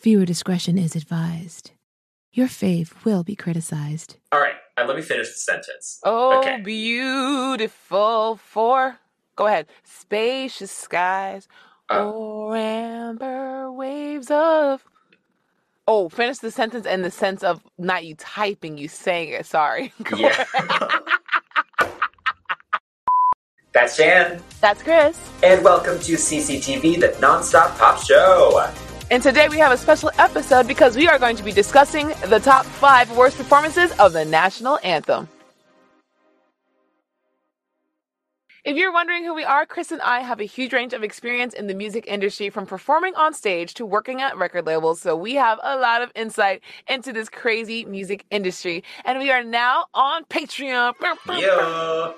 Viewer discretion is advised. Your fave will be criticized. All right, let me finish the sentence. Oh, okay. Beautiful for... Go ahead. Spacious skies, or amber waves of... Oh, finish the sentence in the sense of not you typing, you saying it. Sorry. Yeah. That's Jan. That's Chris. And welcome to CCTV, the nonstop pop show. And today we have a special episode because we are going to be discussing the top 5 worst performances of the national anthem. If you're wondering who we are, Chris and I have a huge range of experience in the music industry, from performing on stage to working at record labels, so we have a lot of insight into this crazy music industry. And we are now on Patreon. Yeah.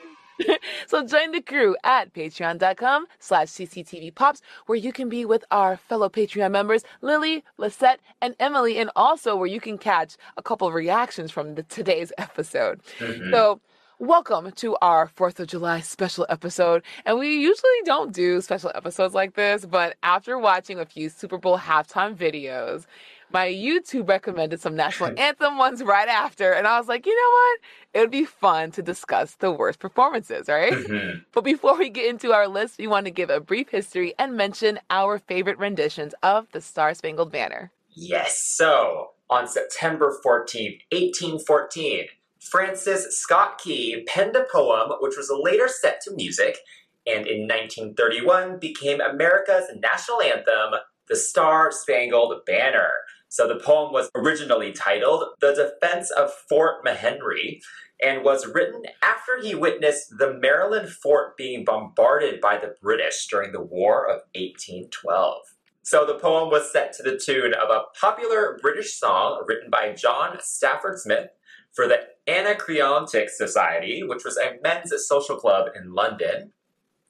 So join the crew at patreon.com/cctvpops, where you can be with our fellow Patreon members, Lily, Lissette, and Emily, and also where you can catch a couple of reactions from today's episode. Mm-hmm. So welcome to our 4th of July special episode. And we usually don't do special episodes like this, but after watching a few Super Bowl halftime videos, my YouTube recommended some National Anthem ones right after. And I was like, you know what? It would be fun to discuss the worst performances, right? Mm-hmm. But before we get into our list, we want to give a brief history and mention our favorite renditions of The Star-Spangled Banner. Yes. So on September 14, 1814, Francis Scott Key penned a poem, which was later set to music, and in 1931 became America's national anthem, The Star-Spangled Banner. So the poem was originally titled The Defense of Fort McHenry and was written after he witnessed the Maryland fort being bombarded by the British during the War of 1812. So the poem was set to the tune of a popular British song written by John Stafford Smith for the Anacreontic Society, which was a men's social club in London.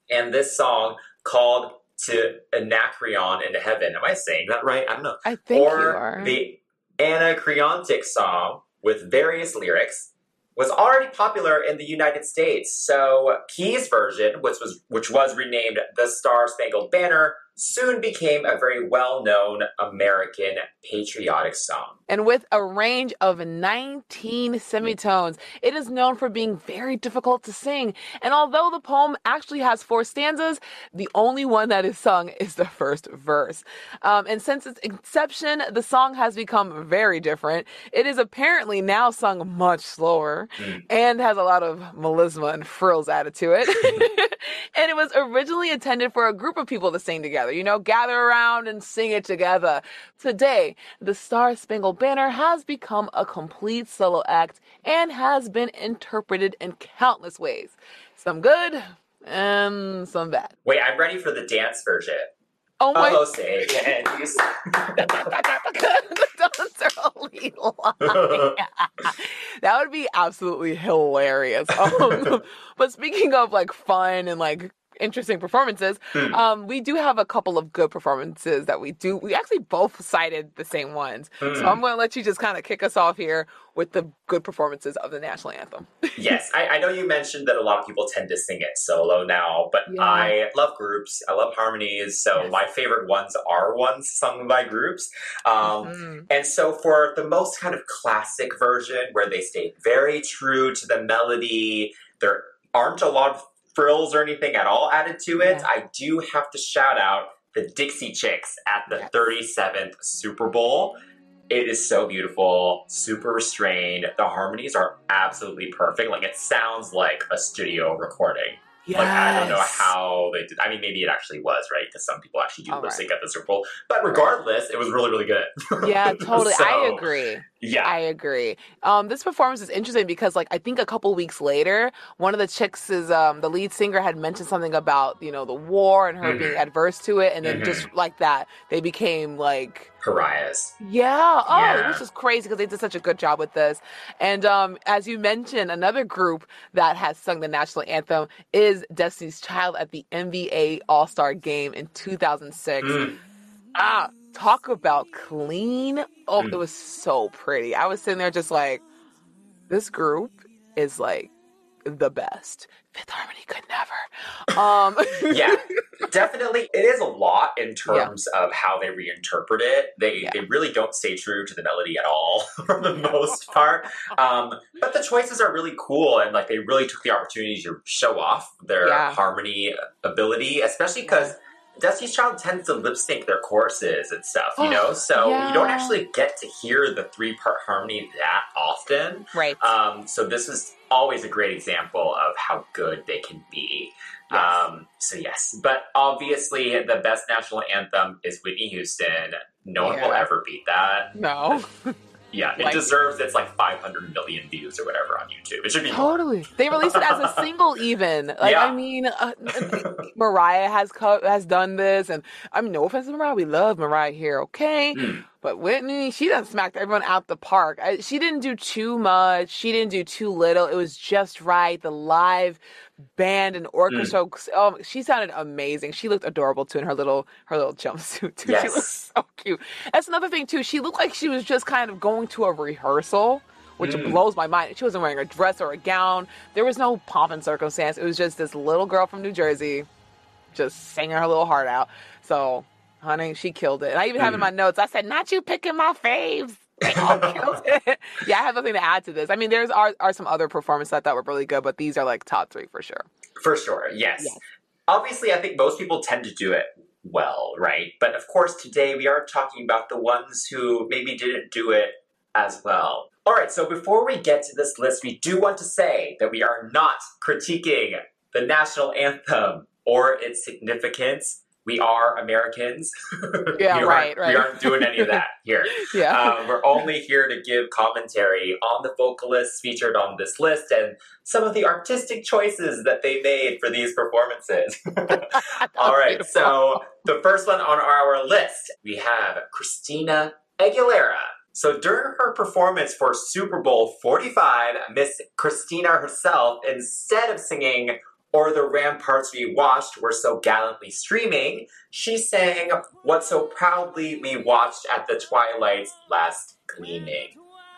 And this song, called To Anacreon in Heaven. Am I saying that right? I don't know. I think you are. The Anacreontic song with various lyrics was already popular in the United States. So Key's version, which was renamed The Star-Spangled Banner, soon became a very well-known American patriotic song. And with a range of 19 semitones, it is known for being very difficult to sing. And although the poem actually has 4 stanzas, the only one that is sung is the first verse. And since its inception, the song has become very different. It is apparently now sung much slower and has a lot of melisma and frills added to it. And it was originally intended for a group of people to sing together, you know, gather around and sing it together. Today, the Star-Spangled Banner has become a complete solo act and has been interpreted in countless ways. Some good and some bad. Wait, I'm ready for the dance version. Oh my... Oh, say it. That would be absolutely hilarious. But speaking of, like, fun and, like, interesting performances, we do have a couple of good performances that we do. We actually both cited the same ones. So I'm going to let you just kind of kick us off here with the good performances of the national anthem. Yes, I know you mentioned that a lot of people tend to sing it solo now, but yeah. I love groups. I love harmonies. So yes. My favorite ones are ones sung by groups. And so for the most kind of classic version, where they stay very true to the melody, there aren't a lot of frills or anything at all added to it. Yeah. I do have to shout out the Dixie Chicks at the 37th Super Bowl. It is so beautiful, super restrained. The harmonies are absolutely perfect. Like, it sounds like a studio recording. Yes. Like, I don't know how they did. I mean, maybe it actually was, right? Because some people actually do lip sync at the Super Bowl. But regardless, it was really, really good. Yeah, totally. So, I agree. Yeah, I agree. This performance is interesting because, like, I think a couple weeks later, one of the chicks is the lead singer had mentioned something about, you know, the war and her being adverse to it, and then just like that, they became like pariahs. Yeah. Oh, yeah. Which is crazy because they did such a good job with this. And as you mentioned, another group that has sung the national anthem is Destiny's Child at the NBA All-Star Game in 2006. Ah. Talk about clean. Oh, it was so pretty. I was sitting there just like, this group is like the best. Fifth Harmony could never. Yeah, definitely. It is a lot in terms of how they reinterpret it. They really don't stay true to the melody at all for the most part. But the choices are really cool. And like, they really took the opportunity to show off their harmony ability, especially because Destiny's Child tends to lip sync their choruses and stuff, you know? So you don't actually get to hear the three-part harmony that often. Right. So this was always a great example of how good they can be. Yes. But obviously the best national anthem is Whitney Houston. No one will ever beat that. No. Yeah, it deserves its, like, 500 million views or whatever on YouTube. It should be more. They released it as a single, even. Like, I mean, Mariah has done this. And, I mean, no offense to Mariah. We love Mariah here, okay? But Whitney, she done smacked everyone out the park. She didn't do too much. She didn't do too little. It was just right. The live band and orchestra. Oh, she sounded amazing. She looked adorable too in her little jumpsuit too. Yes. She looked so cute. That's another thing too. She looked like she was just kind of going to a rehearsal, which blows my mind. She wasn't wearing a dress or a gown. There was no pomp and circumstance. It was just this little girl from New Jersey just singing her little heart out. So, honey, she killed it. And I even have in my notes, I said, not you picking my faves. They all killed it. Yeah, I have nothing to add to this. I mean, there are some other performances I thought were really good, but these are like top three for sure. For sure, yes. Obviously, I think most people tend to do it well, right? But of course, today we are talking about the ones who maybe didn't do it as well. All right, so before we get to this list, we do want to say that we are not critiquing the national anthem or its significance. We are Americans. Yeah, right. We aren't doing any of that here. We're only here to give commentary on the vocalists featured on this list and some of the artistic choices that they made for these performances. All right, so the first one on our list, we have Christina Aguilera. So during her performance for Super Bowl 45, Miss Christina herself, instead of singing or the ramparts we watched were so gallantly streaming, she sang What So Proudly We Watched at the Twilight's Last Gleaming.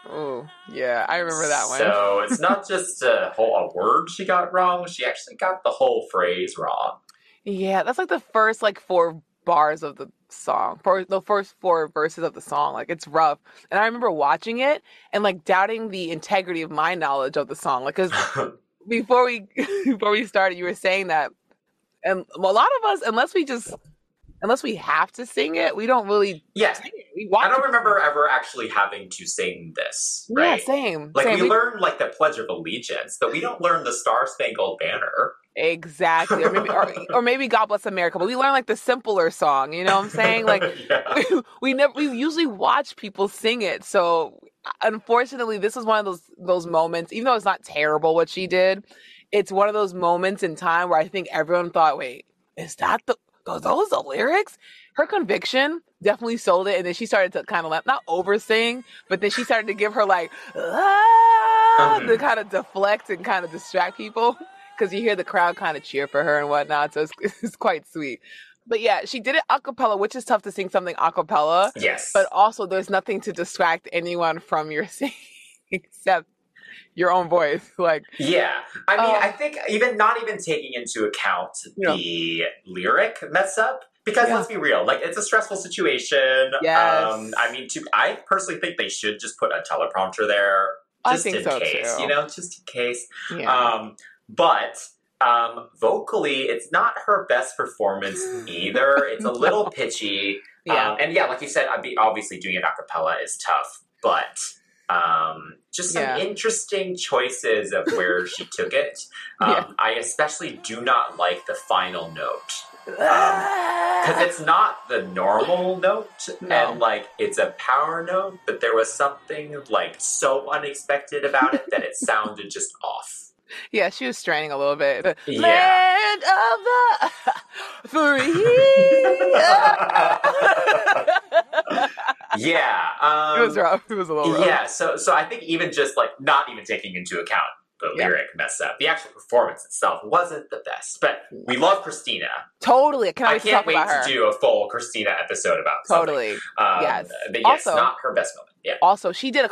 Oh, yeah, I remember that one. So it's not just a word she got wrong, she actually got the whole phrase wrong. Yeah, that's like the first like four bars of the song, the first four verses of the song. Like, it's rough. And I remember watching it and like doubting the integrity of my knowledge of the song. Like, because Before we started, you were saying that, and a lot of us, unless we have to sing it, we don't really. Yes, I don't remember ever actually having to sing this. Right? Yeah, same. Like same. We learned like the Pledge of Allegiance, but we don't learn the Star-Spangled Banner. Exactly, or maybe God Bless America. But we learn like the simpler song. You know what I'm saying? Like we usually watch people sing it, so. Unfortunately, this is one of those moments, even though it's not terrible what she did, it's one of those moments in time where I think everyone thought, wait, are those the lyrics? Her conviction definitely sold it, and then she started to kind of not over-sing, but then she started to give her like, to kind of deflect and kind of distract people, because you hear the crowd kind of cheer for her and whatnot, so it's quite sweet. But yeah, she did it a cappella, which is tough to sing something a cappella. Yes. But also, there's nothing to distract anyone from your singing except your own voice. Like, yeah. I mean, I think not even taking into account the lyric mess up, because let's be real, like, it's a stressful situation. Yes. I personally think they should just put a teleprompter there, just in case. Yeah. Vocally, it's not her best performance either. It's a little pitchy. Yeah. And yeah, like you said, obviously doing it a cappella is tough, but Just some interesting choices of where she took it. I especially do not like the final note. Because it's not the normal note, and, like, it's a power note, but there was something, like, so unexpected about it that it sounded just off. Yeah, she was straining a little bit. The land of the free. It was rough. It was a little rough. Yeah, so I think even just, like, not even taking into account the lyric mess up. The actual performance itself wasn't the best, but we love Christina. Totally. I can't wait to do a full Christina episode about something. Yes. But yes, also, not her best moment. Yeah. Also, she did a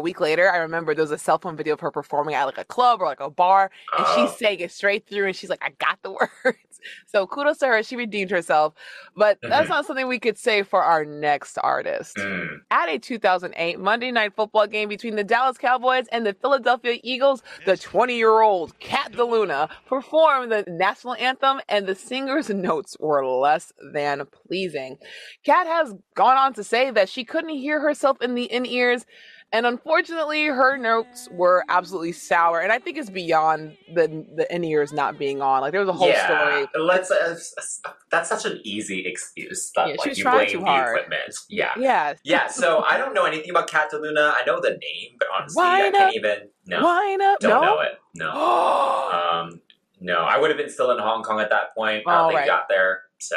week later, I remember there was a cell phone video of her performing at like a club or like a bar, and she sang it straight through, and she's like, I got the words. So kudos to her. She redeemed herself. But that's not something we could say for our next artist. At a 2008 Monday Night Football game between the Dallas Cowboys and the Philadelphia Eagles, the 20-year-old Cat DeLuna performed the national anthem, and the singer's notes were less than pleasing. Cat has gone on to say that she couldn't hear herself in the in-ears, and unfortunately her notes were absolutely sour, and I think it's beyond the in-ears not being on. Like, there was a whole story. That's such an easy excuse that she was trying too hard. Equipment. So I don't know anything about Cat DeLuna. I know the name, but honestly I can't even know it. No, I would have been still in Hong Kong at that point. I don't think got there, so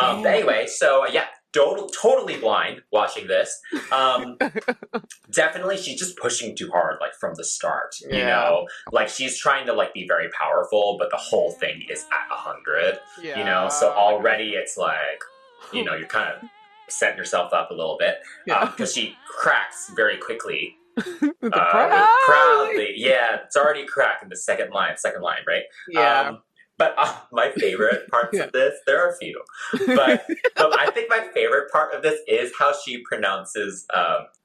anyway, so totally blind watching this. Definitely, she's just pushing too hard, like, from the start, you know? Like, she's trying to, like, be very powerful, but the whole thing is at 100, you know? So already it's like, you know, you're kind of setting yourself up a little bit. Because she cracks very quickly. Proudly. Yeah, it's already cracked in the second line, right? Yeah. But my favorite parts of this, there are a few. But I think my favorite part of this is how she pronounces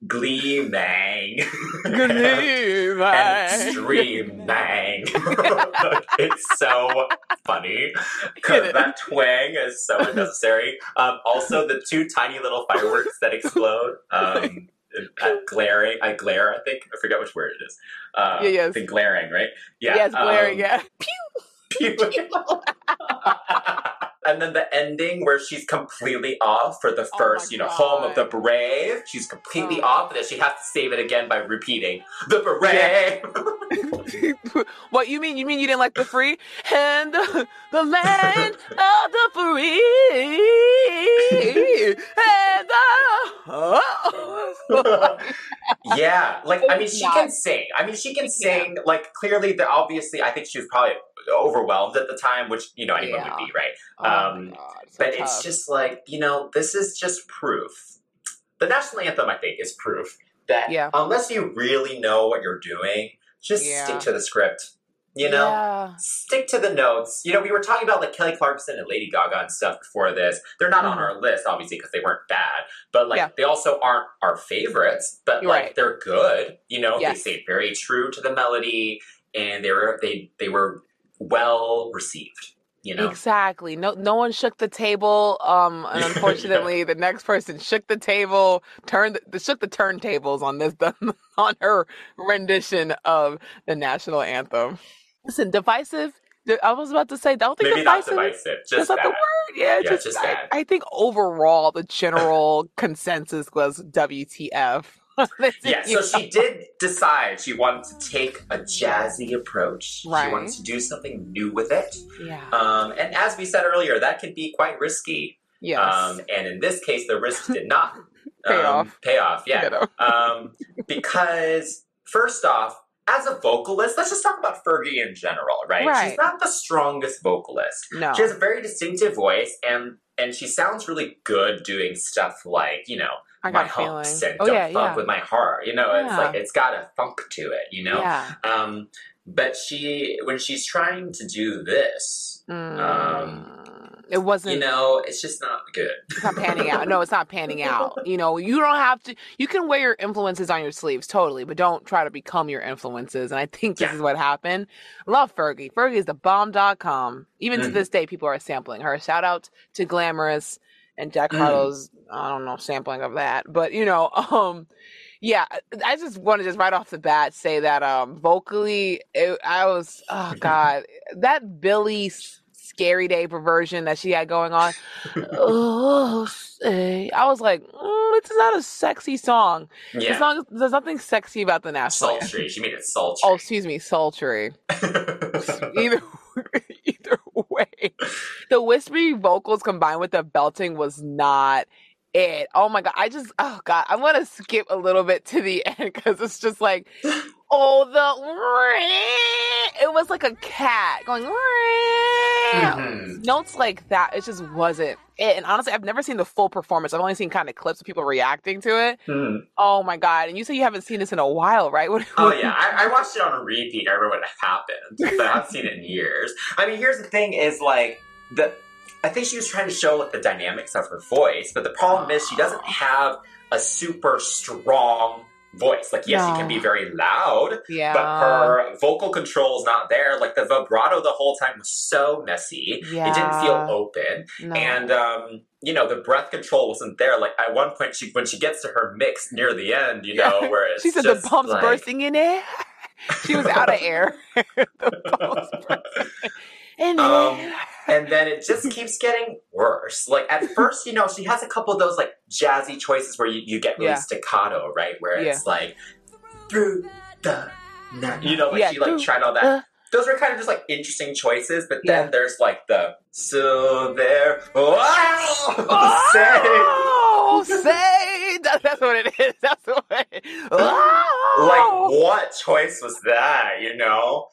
glee-mang. Glee-mang. And stream-mang. It's so funny. Because that twang is so unnecessary. Also, the two tiny little fireworks that explode. I think. I forget which word it is. I think glaring, right? Yeah. Yes, glaring, Pew! And then the ending where she's completely off for the first, home of the brave. She's completely off, and then she has to save it again by repeating the brave. What you mean? You mean you didn't like the free? And the land of the free. And Can sing. I mean, she can sing. Like, clearly, obviously, I think she was probably overwhelmed at the time, which, you know, anyone would be, right? But tough. It's just like, you know, this is just proof. The national anthem, I think, is proof that unless you really know what you're doing, just stick to the script, you know? Stick to the notes. You know, we were talking about, like, Kelly Clarkson and Lady Gaga and stuff before this. They're not on our list, obviously, because they weren't bad. But, like, they also aren't our favorites. But, you're like, they're good. You know, they stayed very true to the melody. And they were well received, you know? Exactly. No one shook the table. And unfortunately, the next person shook the table, shook the turntables on this, on her rendition of the national anthem. Listen, divisive. I was about to say, I don't think divisive. Just that's not the word. Just bad. I think overall, the general consensus was WTF. So she did decide she wanted to take a jazzy approach. Right. She wanted to do something new with it. Yeah. And as we said earlier, that can be quite risky. Yes. And in this case, the risk did not pay off. Yeah. Because first off, as a vocalist, let's just talk about Fergie in general, right? She's not the strongest vocalist. No. She has a very distinctive voice, and she sounds really good doing stuff like, you know, my humps and don't funk with my heart. You know, it's like, it's got a funk to it, you know? Yeah. But when she's trying to do this, it wasn't, you know, it's just not good. It's not panning out. No, it's not panning out. You know, you don't have to, you can wear your influences on your sleeves, totally, but don't try to become your influences. And I think this is what happened. Love Fergie. Fergie is the bomb.com. Even to this day, people are sampling her. Shout out to Glamorous and Jack Harlow's, I don't know, sampling of that. But, you know, Yeah, I just want to just right off the bat say that vocally, that Billie Scary Day perversion that she had going on. I was like, it's not a sexy song. Yeah. The song, there's nothing sexy about the national. Sultry. She made it sultry. Oh, excuse me, sultry. Either way, the whispery vocals combined with the belting was not it. Oh my god! I'm gonna skip a little bit to the end because it's just like, it was like a cat going. Mm-hmm. Notes like that, it just wasn't it. And honestly, I've never seen the full performance. I've only seen kind of clips of people reacting to it. Mm. Oh my god! And you say you haven't seen this in a while, right? I watched it on a repeat. I remember what happened, but I haven't seen it in years. I mean, here's the thing: I think she was trying to show like the dynamics of her voice, but the problem is she doesn't have a super strong voice. Like, yes, she can be very loud, but her vocal control is not there. Like, the vibrato the whole time was so messy. Yeah. It didn't feel open. No. And, the breath control wasn't there. Like, at one point, when she gets to her mix near the end, where it's she said the pump's like bursting in air. She was out of air. The pump's bursting and then it just keeps getting worse. Like, at first, she has a couple of those, like, jazzy choices where you get really staccato, right? Where it's, like, through the night. She, like, tried all that. Those were kind of just, like, interesting choices. But then there's, like, the, so there, say. That's what it is. That's what it is. Oh. Like, what choice was that, No,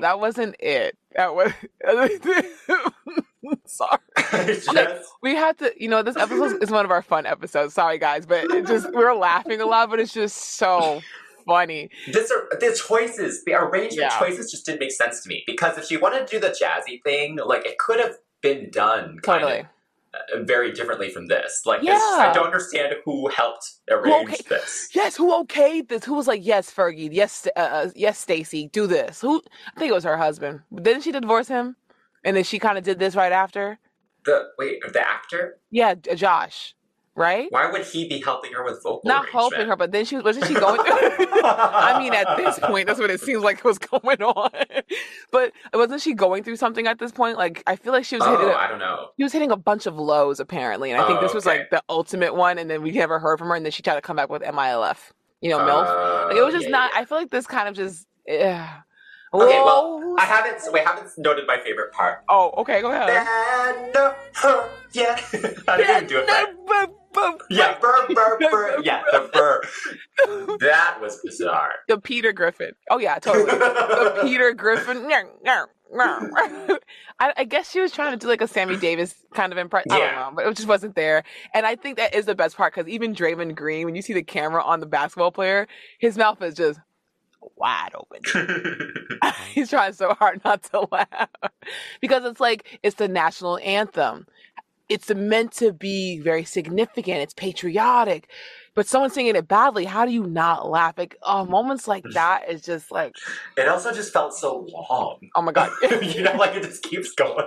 that wasn't it. That was sorry. We had to, this episode is one of our fun episodes. Sorry, guys, but we're laughing a lot, but it's just so funny. The choices, the arrangement choices, just didn't make sense to me. Because if she wanted to do the jazzy thing, like it could have been done very differently from this. Like, I don't understand who helped arrange this. Yes, who okayed this? Who was like, yes, Fergie, yes, Stacey, do this. Who? I think it was her husband. Didn't she divorce him? And then she kind of did this right after? The actor? Yeah, Josh. Right? Why would he be helping her with vocal arrangement? Not helping her, but then wasn't she going? I mean, at this point, that's what it seems like was going on. But wasn't she going through something at this point? Like, I feel like she was hitting. I don't know. She was hitting a bunch of lows apparently, and I think this was like the ultimate one. And then we never heard from her, and then she tried to come back with MILF. MILF. Like, it was just not. Yeah. I feel like this kind of just. Okay, well, I haven't noted my favorite part. Oh, okay, go ahead. I didn't do it right. Yeah, burr. Yeah, the burr. That was bizarre. The Peter Griffin. Oh, yeah, totally. The Peter Griffin. I guess she was trying to do like a Sammy Davis kind of impression. I don't know, but it just wasn't there. And I think that is the best part because even Draymond Green, when you see the camera on the basketball player, his mouth is just wide open. He's trying so hard not to laugh because it's like it's the national anthem. It's meant to be very significant. It's patriotic, but someone singing it badly. How do you not laugh? Like, moments like that is just like. It also just felt so long. Oh my god! Like it just keeps going.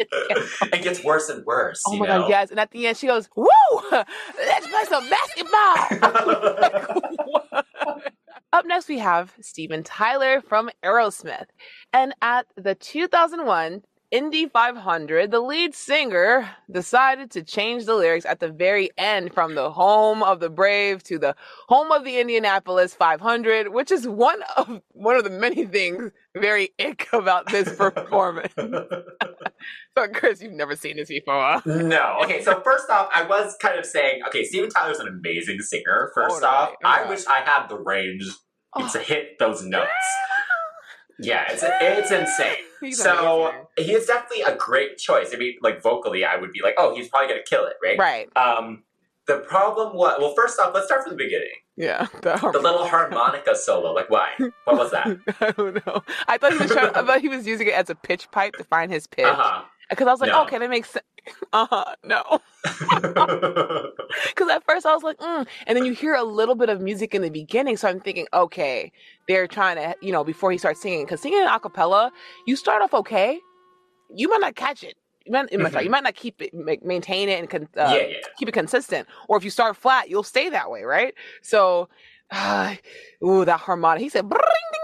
It gets worse and worse. Oh my god! Yes, and at the end she goes, "Woo! Let's play some basketball." Like, what? Up next, we have Steven Tyler from Aerosmith. And at the 2001 Indy 500, the lead singer decided to change the lyrics at the very end from the home of the brave to the home of the Indianapolis 500, which is one of the many things very ick about this performance. So, Chris, you've never seen this before. No. Okay, so first off, I was kind of saying, okay, Steven Tyler's an amazing singer, I wish I had the range to hit those notes. Yeah, it's insane. He is definitely a great choice. I mean, like, vocally, I would be like, oh, he's probably going to kill it, right? Right. The problem was, well, first off, let's start from the beginning. Yeah. The little harmonica solo. Like, why? What was that? I don't know. I thought he was using it as a pitch pipe to find his pitch. Uh-huh. Because I was like, okay, that makes sense. No. Because at first I was like, and then you hear a little bit of music in the beginning, so I'm thinking, okay, they're trying to, before he starts singing, because singing a cappella, you start off okay, you might not catch it. you might not keep it consistent, or if you start flat, you'll stay that way, right? So, that harmonic. He said, "Ding, ding,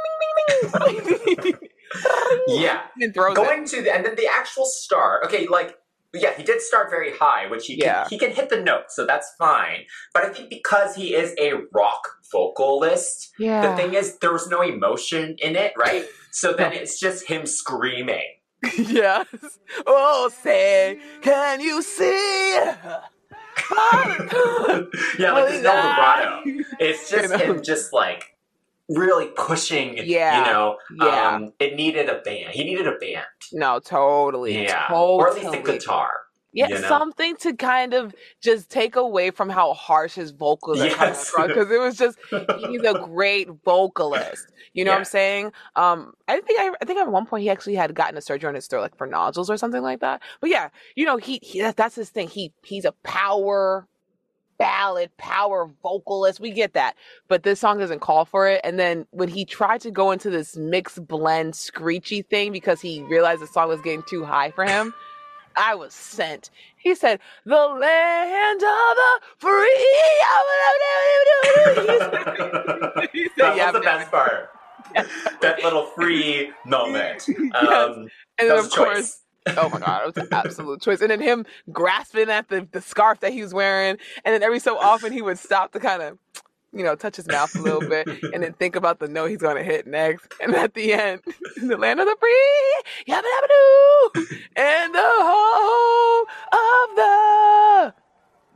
ding, ding." Yeah, and then the actual start. Okay, like. Yeah, he did start very high, which he can hit the notes, so that's fine. But I think because he is a rock vocalist, the thing is there was no emotion in it, right? So then it's just him screaming. Yes. Oh, say, can you see? Yeah, like this vibrato. It's just him just like really pushing, it needed a band. He needed a band. No, totally. Yeah. Totally. Or at least a guitar. Yeah, something to kind of just take away from how harsh his vocals are. Yes. Because it was just, he's a great vocalist. You know what I'm saying? I think at one point he actually had gotten a surgery on his throat, like for nodules or something like that. But yeah, you know, that's his thing. He's a power ballad, power vocalist. We get that. But this song doesn't call for it. And then when he tried to go into this mixed blend screechy thing because he realized the song was getting too high for him, I was sent. He said, "The land of the free." He said, that was the best part. That little free moment. And then, of course, oh my God, it was an absolute choice. And then him grasping at the scarf that he was wearing. And then every so often he would stop to kind of, touch his mouth a little bit and then think about the note he's going to hit next. And at the end, the land of the free, yabba-dabba-doo, and the home of the...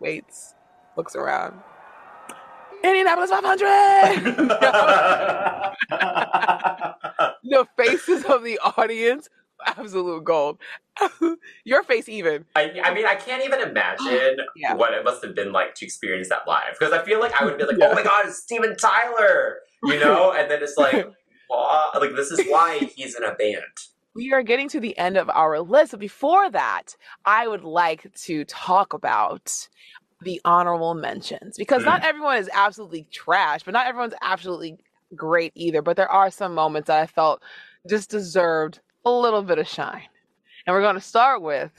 waits, looks around. Indianapolis 500! The faces of the audience... absolute gold. Your face even. I mean, I can't even imagine what it must have been like to experience that live. Because I feel like I would be like, oh my God, it's Steven Tyler! And then it's like, like this is why he's in a band. We are getting to the end of our list. But before that, I would like to talk about the honorable mentions. Because not everyone is absolutely trash, but not everyone's absolutely great either. But there are some moments that I felt just deserved a little bit of shine. And we're going to start with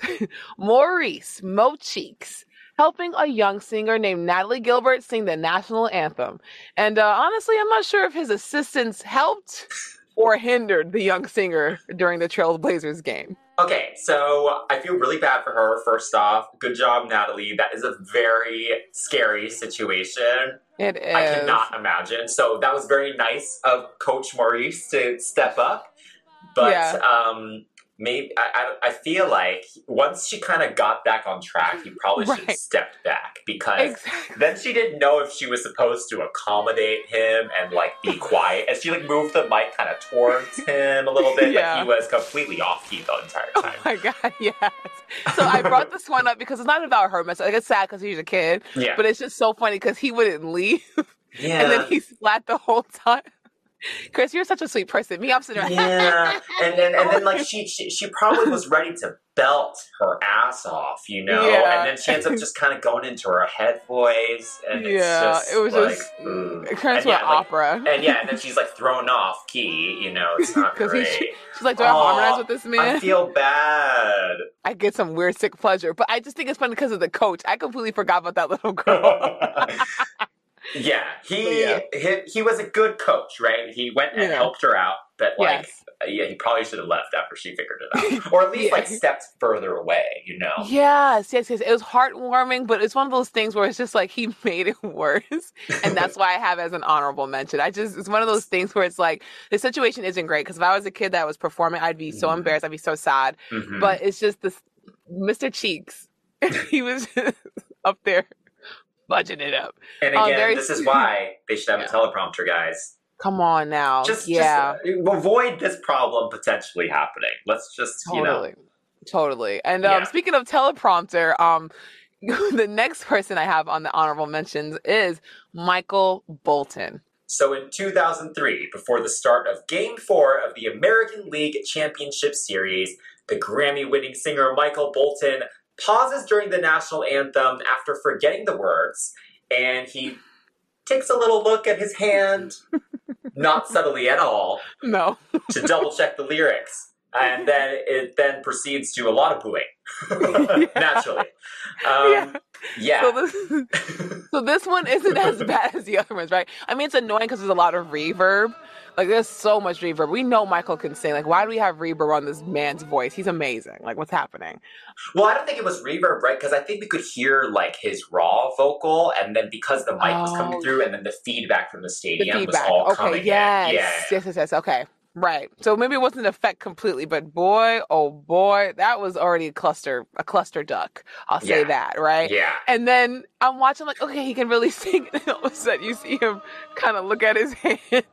Maurice Mo Cheeks helping a young singer named Natalie Gilbert sing the national anthem. And honestly, I'm not sure if his assistance helped or hindered the young singer during the Trailblazers game. Okay, so I feel really bad for her, first off. Good job, Natalie. That is a very scary situation. It is. I cannot imagine. So that was very nice of Coach Maurice to step up. But maybe I feel like once she kind of got back on track, he probably should have stepped back because then she didn't know if she was supposed to accommodate him and like be quiet. And she like moved the mic kind of towards him a little bit, but he was completely off key the entire time. Oh my God, yes. So I brought this one up because it's not about her. Like it's sad because he's a kid, but it's just so funny because he wouldn't leave, and then he's flat the whole time. Chris, you're such a sweet person. Me, I'm sitting there. Yeah, and then like she probably was ready to belt her ass off, And then she ends up just kind of going into her head voice, and it was just opera. And then she's like thrown off key. It's not great. She's like, do I harmonize with this man? I feel bad. I get some weird sick pleasure, but I just think it's funny because of the coach. I completely forgot about that little girl. Yeah, he was a good coach, right? He went and helped her out, but he probably should have left after she figured it out, or at least stepped further away, Yes. It was heartwarming, but it's one of those things where it's just like he made it worse, and that's why I have as an honorable mention. It's one of those things where it's like the situation isn't great because if I was a kid that was performing, I'd be so embarrassed, I'd be so sad. Mm-hmm. But it's just this Mr. Cheeks, he was up there. Budget it up. And again, this is why they should have a teleprompter, guys. Come on now. Just avoid this problem potentially happening. Let's just, Totally. And speaking of teleprompter, the next person I have on the honorable mentions is Michael Bolton. So in 2003, before the start of Game 4 of the American League Championship Series, the Grammy-winning singer Michael Bolton pauses during the national anthem after forgetting the words, and he takes a little look at his hand, not subtly at all, to double check the lyrics. And then it then proceeds to a lot of pooing, naturally. Yeah. So this one isn't as bad as the other ones, right? I mean, it's annoying because there's a lot of reverb. Like, there's so much reverb. We know Michael can sing. Like, why do we have reverb on this man's voice? He's amazing. Like, what's happening? Well, I don't think it was reverb, right? Because I think we could hear, like, his raw vocal, and then because the mic was coming through, and then the feedback from the stadium was all coming in. Yes. Okay. Right. So maybe it wasn't an effect completely, but boy, oh boy, that was already a cluster duck. I'll say that, right? Yeah. And then I'm watching like, okay, he can really sing. And all of a sudden you see him kind of look at his hand.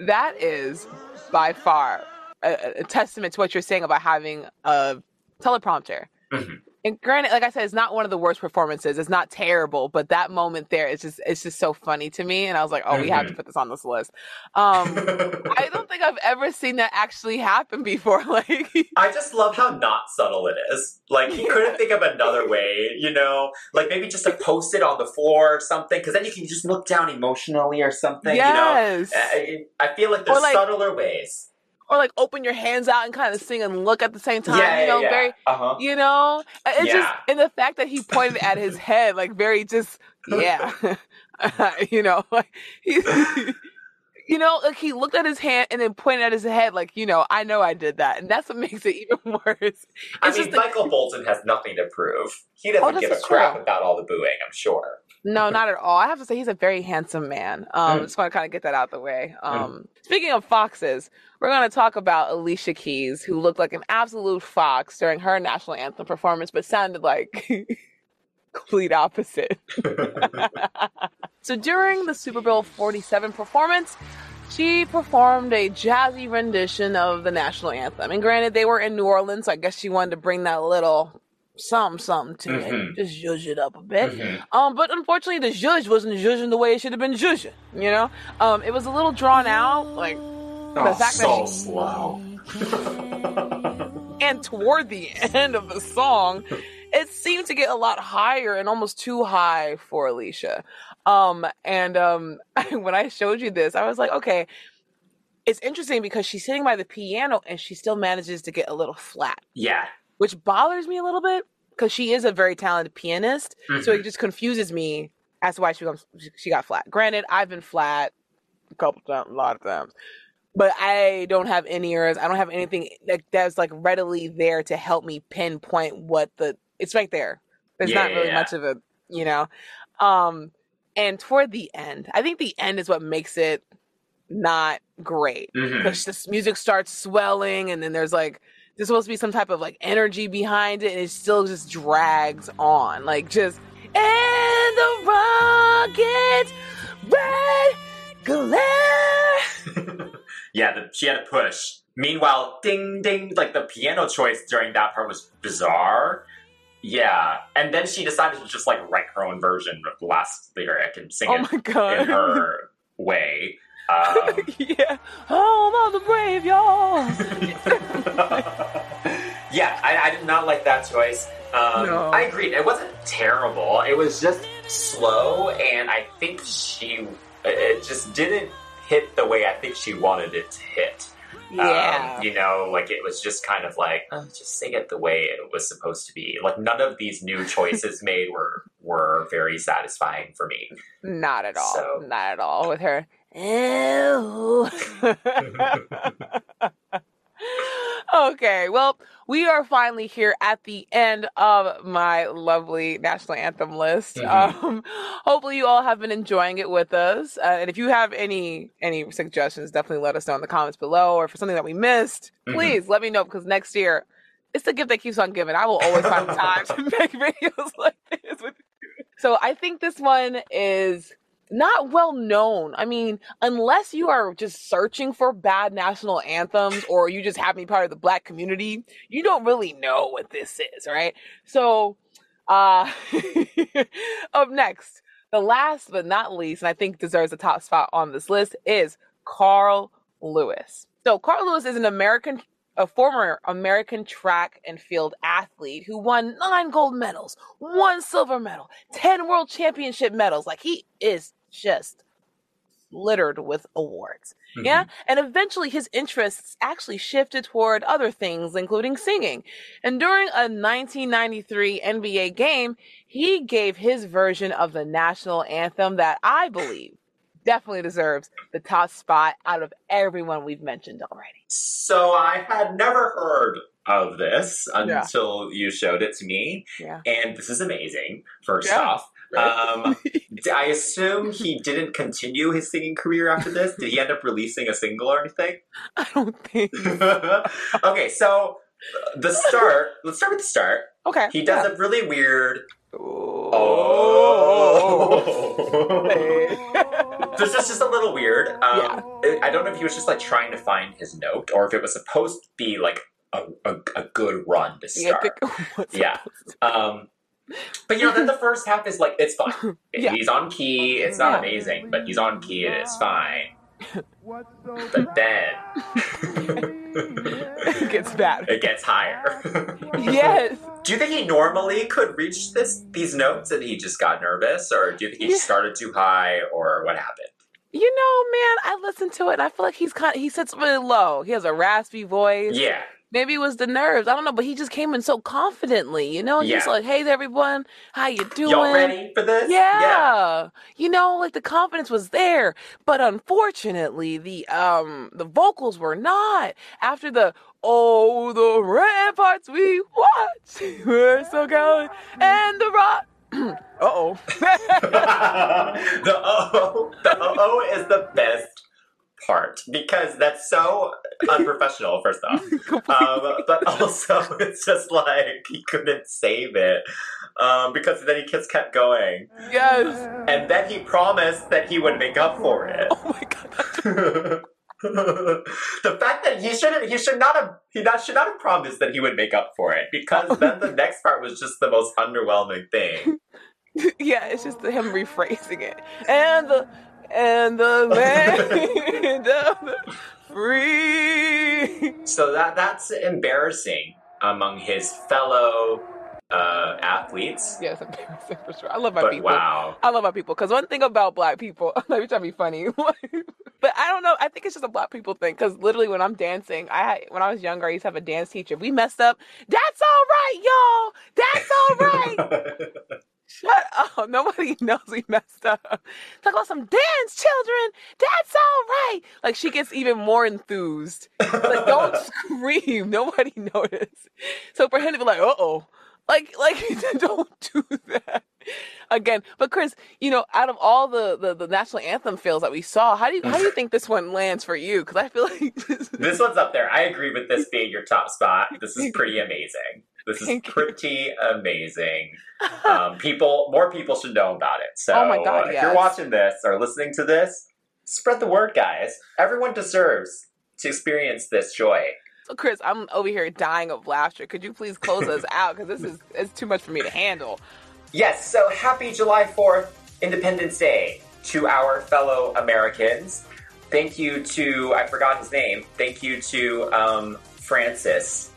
That is by far a testament to what you're saying about having a teleprompter. Mm-hmm. And granted, like I said, it's not one of the worst performances. It's not terrible, but that moment there, it's just so funny to me. And I was like, we have to put this on this list. I don't think I've ever seen that actually happen before. Like, I just love how not subtle it is. Like, he couldn't think of another way, you know? Like, maybe just a post-it on the floor or something, because then you can just look down emotionally or something, you know? I feel like there's subtler ways. Or like open your hands out and kind of sing and look at the same time, you know, it's just, and the fact that he pointed at his head, like very just, you know, like he, you know, like he looked at his hand and then pointed at his head, like, you know I did that. And that's what makes it even worse. Michael Bolton has nothing to prove. He doesn't give a crap about all the booing, I'm sure. No, not at all. I have to say he's a very handsome man. Just want to kind of get that out the way. Speaking of foxes, we're going to talk about Alicia Keys, who looked like an absolute fox during her national anthem performance, but sounded like complete opposite. So during the Super Bowl 47 performance, she performed a jazzy rendition of the national anthem. And granted, they were in New Orleans, so I guess she wanted to bring that little something to it. Just zhuzh it up a bit. But unfortunately, the zhuzh wasn't zhuzhing the way it should have been zhuzhing, you know? It was a little drawn out, like, the fact that she... slow. And toward the end of the song, it seemed to get a lot higher and almost too high for Alicia. When I showed you this, I was like, okay, it's interesting because she's sitting by the piano and she still manages to get a little flat. Yeah. Which bothers me a little bit because she is a very talented pianist. So it just confuses me as to why she got flat. Granted, I've been flat a lot of times, but I don't have in ears. I don't have anything that's like readily there to help me pinpoint it's right there. There's not really much of a, you know. And toward the end, I think the end is what makes it not great because this music starts swelling and then there's like, there's supposed to be some type of like energy behind it, and it still just drags on. Like, just, and the rocket red glare. She had a push. Meanwhile, ding, ding, like the piano choice during that part was bizarre. Yeah. And then she decided to just like write her own version of the last lyric and sing it in her way. Home of the brave, y'all. I did not like that choice. No. I agreed. It wasn't terrible. It was just slow, and I think it just didn't hit the way I think she wanted it to hit. You know, like it was just kind of like, just sing it the way it was supposed to be. Like none of these new choices made were very satisfying for me. Not at all. So. Not at all with her. Ew. Okay, well, we are finally here at the end of my lovely national anthem list. Hopefully you all have been enjoying it with us. And if you have any suggestions, definitely let us know in the comments below. Or for something that we missed, please let me know, because next year, it's the gift that keeps on giving. I will always find time to make videos like this with you. So I think this one is... not well known. I mean, unless you are just searching for bad national anthems or you just happen to be part of the Black community, you don't really know what this is, right? So, up next, the last but not least, and I think deserves a top spot on this list, is Carl Lewis. So, Carl Lewis is a former American track and field athlete who won 9 gold medals, 1 silver medal, 10 world championship medals. Like, he is just littered with awards. Mm-hmm. Yeah. And eventually his interests actually shifted toward other things, including singing. And during a 1993 NBA game, he gave his version of the national anthem that I believe definitely deserves the top spot out of everyone we've mentioned already. So I had never heard of this until you showed it to me. Yeah. And this is amazing, first off. Right. I assume he didn't continue his singing career after this. Did he end up releasing a single or anything? I don't think so. Okay, so let's start with the start. Okay. He does a really weird... Oh. This is just a little weird. I don't know if he was just like trying to find his note or if it was supposed to be like a good run to start. Yeah. But you know, then the first half is like, it's fine. He's on key. It's not amazing, but he's on key and it's fine. But then... it gets bad. It gets higher. Yes. Do you think he normally could reach these notes and he just got nervous? Or do you think he started too high? Or what happened? You know, man, I listened to it and I feel like he sits really low. He has a raspy voice. Yeah. Maybe it was the nerves. I don't know, but he just came in so confidently, you know? He's like, hey, everyone, how you doing? Y'all ready for this? Yeah. You know, like the confidence was there. But unfortunately, the vocals were not. After the ramparts we watched, we're so going, and the rock. Uh-oh. The uh-oh is the best part because that's so unprofessional, first off. But also it's just like he couldn't save it because then he just kept going. Yes. And then he promised that he would make up for it. Oh my god. The fact that he should not have promised that he would make up for it because then the next part was just the most underwhelming thing. Yeah, it's just him rephrasing it. And the land of the free. So that's embarrassing among his fellow athletes. Yes, embarrassing for sure. I love my people. Wow. I love my people. Because one thing about black people, I'm like, you're trying to be funny. But I don't know. I think it's just a black people thing. Because literally when I'm dancing, when I was younger, I used to have a dance teacher. We messed up. That's all right, y'all. That's all right. Shut up. Nobody knows we messed up. Talk about some dance, children. That's all right. Like, she gets even more enthused. Like, don't scream. Nobody noticed. So for him to be like, uh-oh. Like, don't do that. Again, but Chris, you know, out of all the national anthem fails that we saw, how do you think this one lands for you? Because I feel like... This one's up there. I agree with this being your top spot. This is pretty amazing. This is pretty amazing. More people should know about it. So oh my God, if you're watching this or listening to this, spread the word, guys. Everyone deserves to experience this joy. So, Chris, I'm over here dying of laughter. Could you please close us out? Because it's too much for me to handle. Yes, so happy July 4th, Independence Day, to our fellow Americans. Thank you to, I forgot his name, thank you to Francis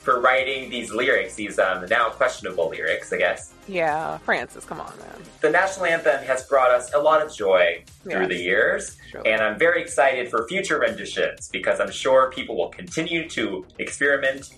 for writing these lyrics, these now questionable lyrics, I guess. Yeah, Francis, come on, man. The national anthem has brought us a lot of joy through the years, surely. And I'm very excited for future renditions because I'm sure people will continue to experiment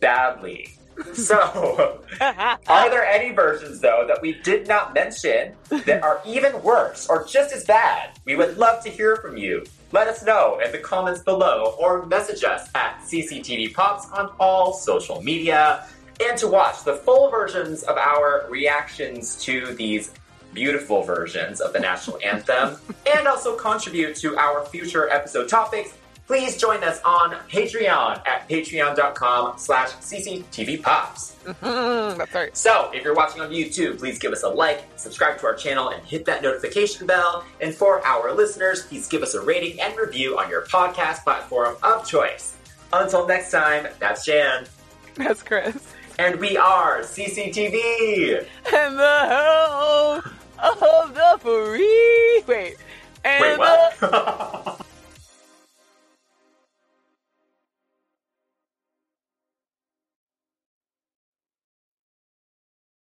badly. So, are there any versions, though, that we did not mention that are even worse or just as bad? We would love to hear from you. Let us know in the comments below or message us at CCTV Pops on all social media. And to watch the full versions of our reactions to these beautiful versions of the National Anthem and also contribute to our future episode topics, please join us on Patreon at patreon.com/cctvpops. That's right. So, if you're watching on YouTube, please give us a like, subscribe to our channel, and hit that notification bell. And for our listeners, please give us a rating and review on your podcast platform of choice. Until next time, that's Jan. That's Chris. And we are CCTV. And the home of the free. Wait. And wait, what?